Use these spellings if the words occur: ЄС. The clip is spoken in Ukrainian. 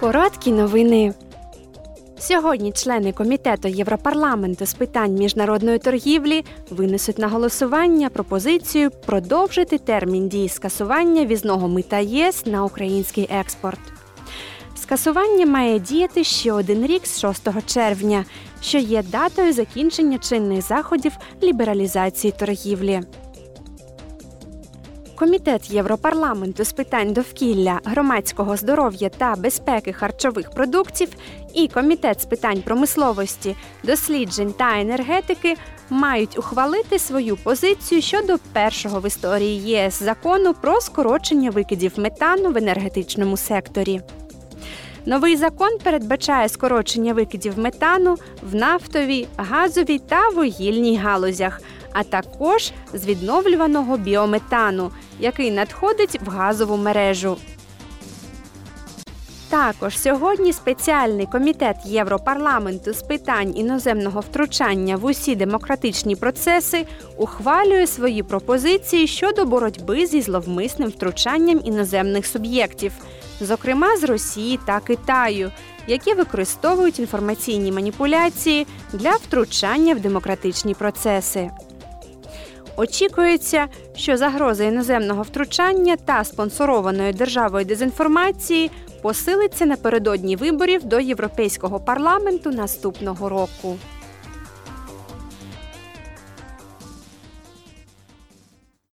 Короткі новини. Сьогодні члени Комітету Європарламенту з питань міжнародної торгівлі винесуть на голосування пропозицію продовжити термін дії скасування ввізного мита ЄС на український експорт. Скасування має діяти ще один рік з 6 червня, що є датою закінчення чинних заходів лібералізації торгівлі. Комітет Європарламенту з питань довкілля, громадського здоров'я та безпеки харчових продуктів і Комітет з питань промисловості, досліджень та енергетики мають ухвалити свою позицію щодо першого в історії ЄС закону про скорочення викидів метану в енергетичному секторі. Новий закон передбачає скорочення викидів метану в нафтовій, газовій та вугільній галузях, а також з відновлюваного біометану, який надходить в газову мережу. Також сьогодні спеціальний комітет Європарламенту з питань іноземного втручання в усі демократичні процеси ухвалює свої пропозиції щодо боротьби зі зловмисним втручанням іноземних суб'єктів, зокрема з Росії та Китаю, які використовують інформаційні маніпуляції для втручання в демократичні процеси. Очікується, що загроза іноземного втручання та спонсорованої державою дезінформації посилиться напередодні виборів до Європейського парламенту наступного року.